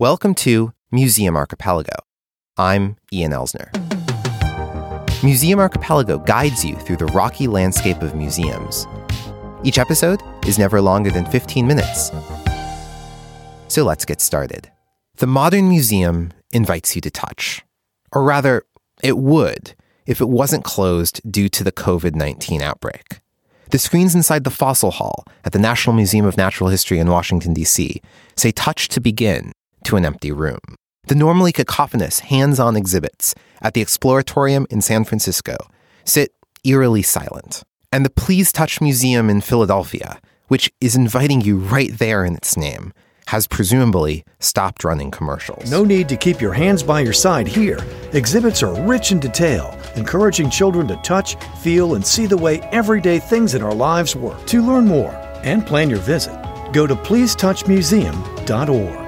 Welcome to Museum Archipelago. I'm Ian Elsner. Museum Archipelago guides you through the rocky landscape of museums. Each episode is never longer than 15 minutes. So let's get started. The modern museum invites you to touch. Or rather, it would if it wasn't closed due to the COVID-19 outbreak. The screens inside the Fossil Hall at the National Museum of Natural History in Washington, D.C. say touch to begin to an empty room. The normally cacophonous hands-on exhibits at the Exploratorium in San Francisco sit eerily silent. And the Please Touch Museum in Philadelphia, which is inviting you right there in its name, has presumably stopped running commercials. No need to keep your hands by your side here. Exhibits are rich in detail, encouraging children to touch, feel, and see the way everyday things in our lives work. To learn more and plan your visit, go to pleasetouchmuseum.org.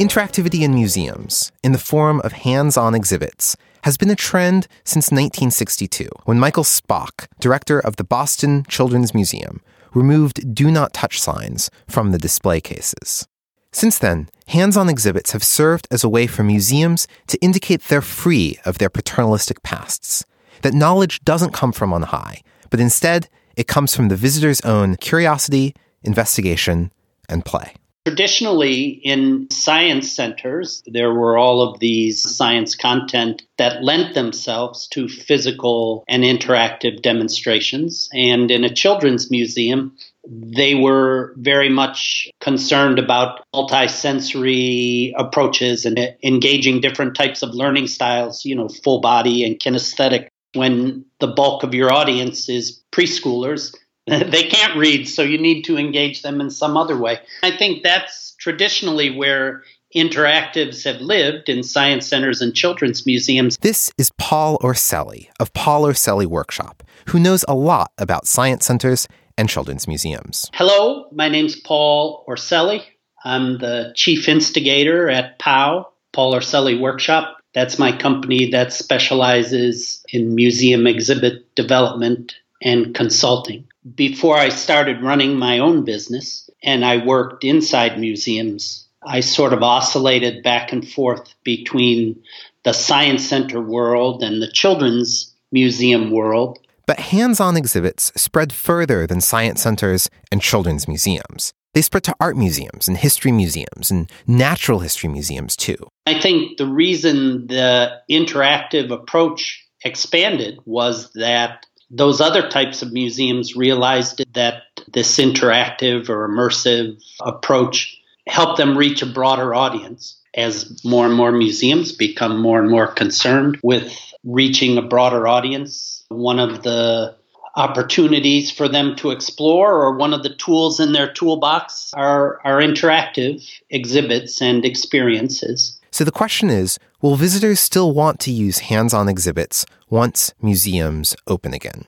Interactivity in museums, in the form of hands-on exhibits, has been a trend since 1962, when Michael Spock, director of the Boston Children's Museum, removed Do Not Touch signs from the display cases. Since then, hands-on exhibits have served as a way for museums to indicate they're free of their paternalistic pasts, that knowledge doesn't come from on high, but instead it comes from the visitor's own curiosity, investigation, and play. Traditionally, in science centers, there were all of these science content that lent themselves to physical and interactive demonstrations. And in a children's museum, they were very much concerned about multi-sensory approaches and engaging different types of learning styles, full body and kinesthetic. When the bulk of your audience is preschoolers, they can't read, so you need to engage them in some other way. I think that's traditionally where interactives have lived in science centers and children's museums. This is Paul Orselli of Paul Orselli Workshop, who knows a lot about science centers and children's museums. Hello, my name's Paul Orselli. I'm the chief instigator at POW, Paul Orselli Workshop. That's my company that specializes in museum exhibit development and consulting. Before I started running my own business and I worked inside museums, I sort of oscillated back and forth between the science center world and the children's museum world. But hands-on exhibits spread further than science centers and children's museums. They spread to art museums and history museums and natural history museums, too. I think the reason the interactive approach expanded was that those other types of museums realized that this interactive or immersive approach helped them reach a broader audience as more and more museums become more and more concerned with reaching a broader audience. One of the opportunities for them to explore or one of the tools in their toolbox are interactive exhibits and experiences. So the question is, will visitors still want to use hands-on exhibits once museums open again?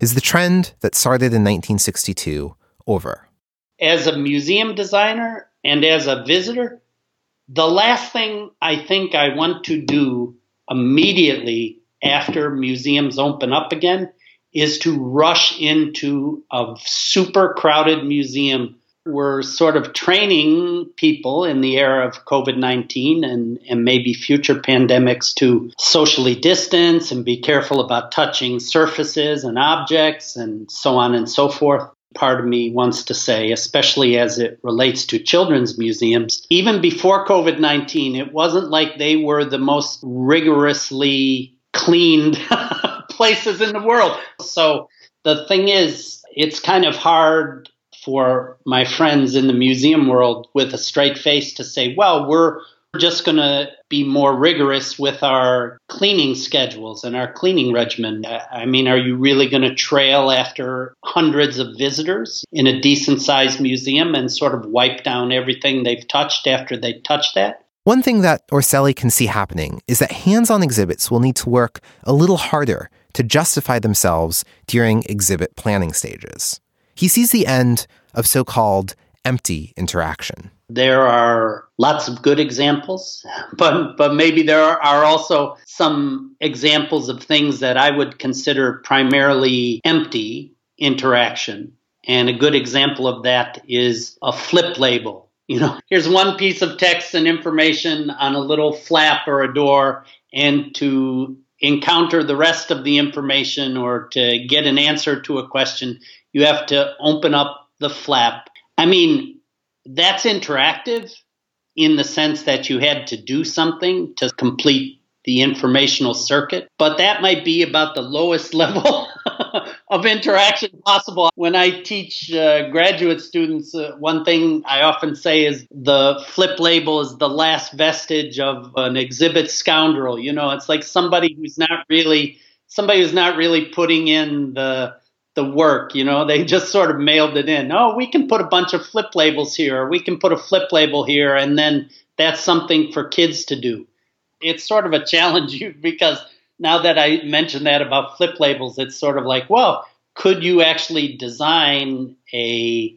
Is the trend that started in 1962 over? As a museum designer and as a visitor, the last thing I think I want to do immediately after museums open up again, is to rush into a super crowded museum. We're sort of training people in the era of COVID-19 and maybe future pandemics to socially distance and be careful about touching surfaces and objects and so on and so forth. Part of me wants to say, especially as it relates to children's museums, even before COVID-19, it wasn't like they were the most rigorously cleaned places in the world. So the thing is, it's kind of hard for my friends in the museum world with a straight face to say, well, we're just going to be more rigorous with our cleaning schedules and our cleaning regimen. I mean, are you really going to trail after hundreds of visitors in a decent-sized museum and sort of wipe down everything they've touched after they touch that? One thing that Orselli can see happening is that hands-on exhibits will need to work a little harder to justify themselves during exhibit planning stages. He sees the end of so-called empty interaction. There are lots of good examples, but maybe there are also some examples of things that I would consider primarily empty interaction. And a good example of that is a flip label You know, here's one piece of text and information on a little flap or a door, and to encounter the rest of the information or to get an answer to a question, you have to open up the flap. I mean, that's interactive in the sense that you had to do something to complete the informational circuit, but that might be about the lowest level of interaction possible. When I teach graduate students, one thing I often say is the flip label is the last vestige of an exhibit scoundrel. You know, it's like somebody who's not really putting in the work. You know, they just sort of mailed it in. Oh, we can put a bunch of flip labels here, or we can put a flip label here, and then that's something for kids to do. It's sort of a challenge because now that I mentioned that about flip labels, it's sort of like, well, could you actually design a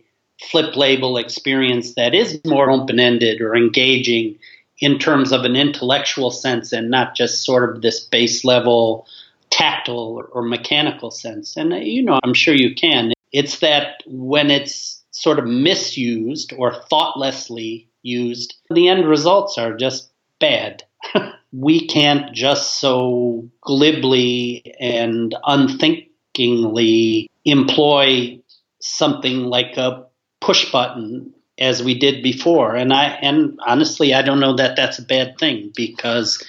flip label experience that is more open-ended or engaging in terms of an intellectual sense and not just sort of this base level tactile or mechanical sense? And, you know, I'm sure you can. It's that when it's sort of misused or thoughtlessly used, the end results are just bad. We can't just so glibly and unthinkingly employ something like a push button as we did before. And honestly, I don't know that that's a bad thing, because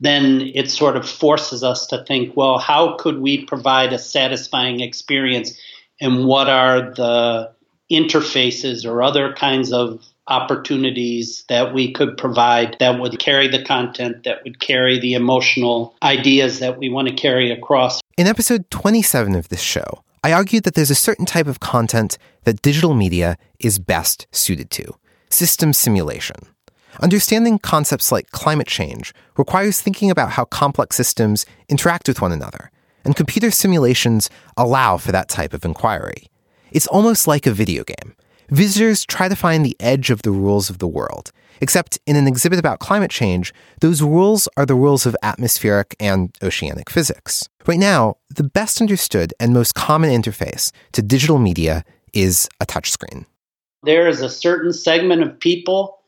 then it sort of forces us to think, well, how could we provide a satisfying experience, and what are the interfaces or other kinds of opportunities that we could provide that would carry the content, that would carry the emotional ideas that we want to carry across. In episode 27 of this show, I argued that there's a certain type of content that digital media is best suited to: system simulation. Understanding concepts like climate change requires thinking about how complex systems interact with one another, and computer simulations allow for that type of inquiry. It's almost like a video game. Visitors try to find the edge of the rules of the world, except in an exhibit about climate change, those rules are the rules of atmospheric and oceanic physics. Right now, the best understood and most common interface to digital media is a touchscreen. There is a certain segment of people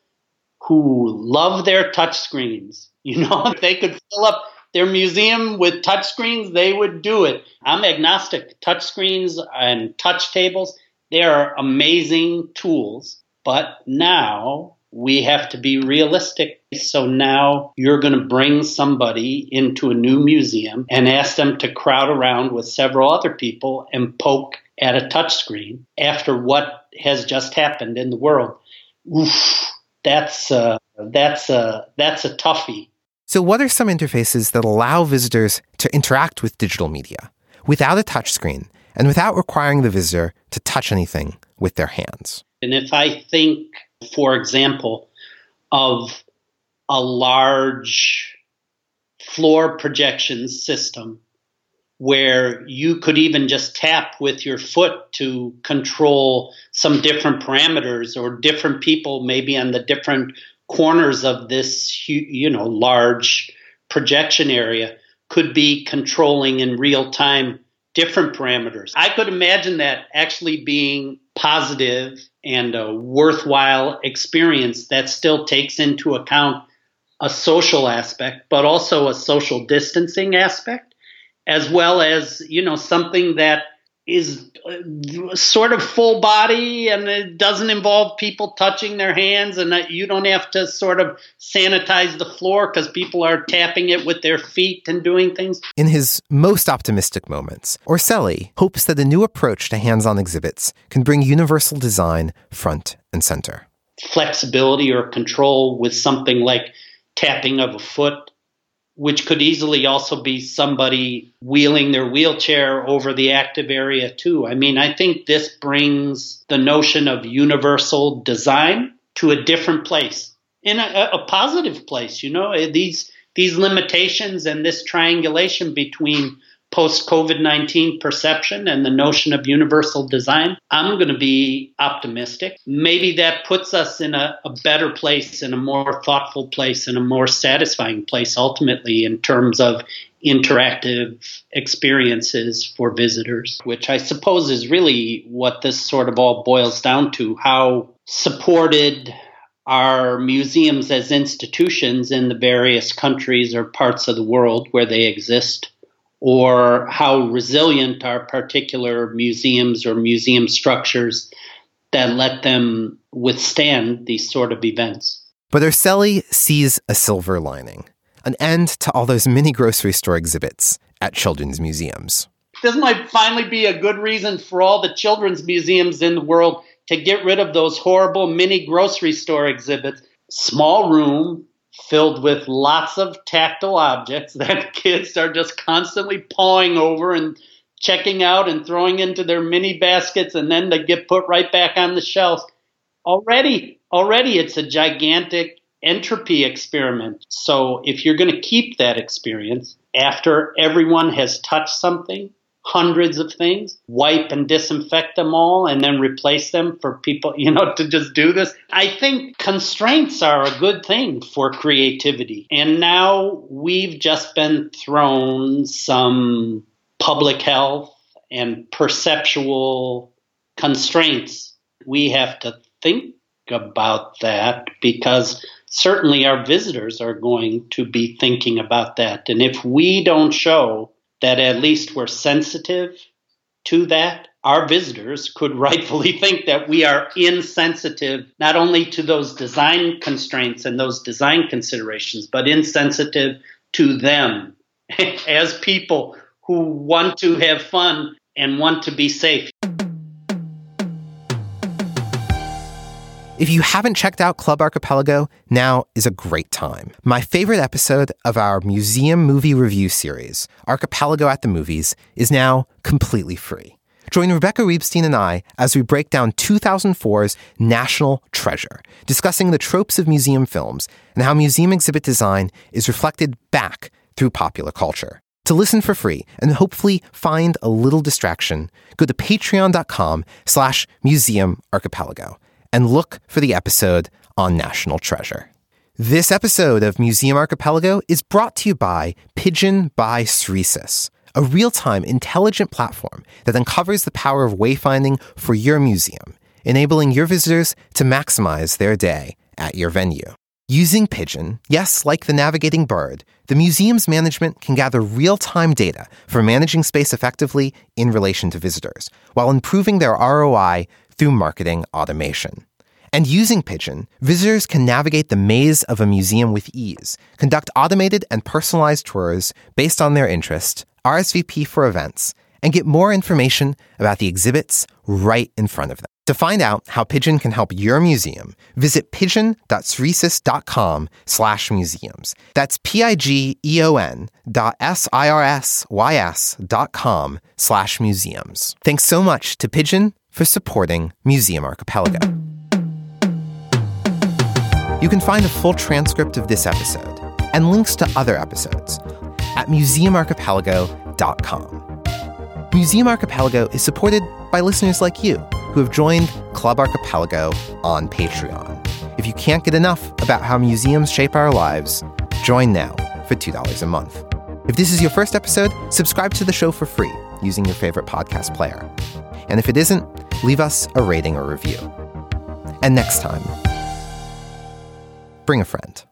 who love their touchscreens. You know, if they could fill up their museum with touchscreens, they would do it. I'm agnostic. Touchscreens and touch tables, they are amazing tools, but now we have to be realistic. So now you're going to bring somebody into a new museum and ask them to crowd around with several other people and poke at a touchscreen after what has just happened in the world. Oof, that's a toughie. So what are some interfaces that allow visitors to interact with digital media without a touchscreen, and without requiring the visitor to touch anything with their hands? And if I think, for example, of a large floor projection system where you could even just tap with your foot to control some different parameters or different people maybe on the different corners of this, you know, large projection area could be controlling in real time different parameters. I could imagine that actually being positive and a worthwhile experience that still takes into account a social aspect, but also a social distancing aspect, as well as, you know, something that is sort of full body and it doesn't involve people touching their hands, and that you don't have to sort of sanitize the floor because people are tapping it with their feet and doing things. In his most optimistic moments, Orselli hopes that a new approach to hands-on exhibits can bring universal design front and center. Flexibility or control with something like tapping of a foot, which could easily also be somebody wheeling their wheelchair over the active area too. I mean, I think this brings the notion of universal design to a different place, in a positive place. You know, these limitations and this triangulation between post-COVID-19 perception and the notion of universal design, I'm going to be optimistic. Maybe that puts us in a better place, in a more thoughtful place, in a more satisfying place, ultimately, in terms of interactive experiences for visitors, which I suppose is really what this sort of all boils down to: how supported, are museums as institutions in the various countries or parts of the world where they exist, or how resilient are particular museums or museum structures that let them withstand these sort of events. But Orselli sees a silver lining, an end to all those mini grocery store exhibits at children's museums. This might finally be a good reason for all the children's museums in the world to get rid of those horrible mini grocery store exhibits. Small room filled with lots of tactile objects that kids are just constantly pawing over and checking out and throwing into their mini baskets, and then they get put right back on the shelves. Already it's a gigantic entropy experiment. So if you're going to keep that experience, after everyone has touched something, hundreds of things, wipe and disinfect them all and then replace them for people, to just do this. I think constraints are a good thing for creativity. And now we've just been thrown some public health and perceptual constraints. We have to think about that because certainly our visitors are going to be thinking about that. And if we don't show that at least we're sensitive to that, our visitors could rightfully think that we are insensitive, not only to those design constraints and those design considerations, but insensitive to them as people who want to have fun and want to be safe. If you haven't checked out Club Archipelago, now is a great time. My favorite episode of our museum movie review series, Archipelago at the Movies, is now completely free. Join Rebecca Riebstein and I as we break down 2004's National Treasure, discussing the tropes of museum films and how museum exhibit design is reflected back through popular culture. To listen for free and hopefully find a little distraction, go to patreon.com/museumarchipelago. and look for the episode on National Treasure. This episode of Museum Archipelago is brought to you by Pigeon by Sresis, a real-time intelligent platform that uncovers the power of wayfinding for your museum, enabling your visitors to maximize their day at your venue. Using Pigeon, yes, like the navigating bird, the museum's management can gather real-time data for managing space effectively in relation to visitors, while improving their ROI through marketing automation. And using Pigeon, visitors can navigate the maze of a museum with ease, conduct automated and personalized tours based on their interest, RSVP for events, and get more information about the exhibits right in front of them. To find out how Pigeon can help your museum, visit pigeon.sresis.com/museums. That's pigeon.srisis.com/museums. Thanks so much to Pigeon for supporting Museum Archipelago. You can find a full transcript of this episode and links to other episodes at museumarchipelago.com. Museum Archipelago is supported by listeners like you who have joined Club Archipelago on Patreon. If you can't get enough about how museums shape our lives, join now for $2 a month. If this is your first episode, subscribe to the show for free using your favorite podcast player. And if it isn't, leave us a rating or review. And next time, bring a friend.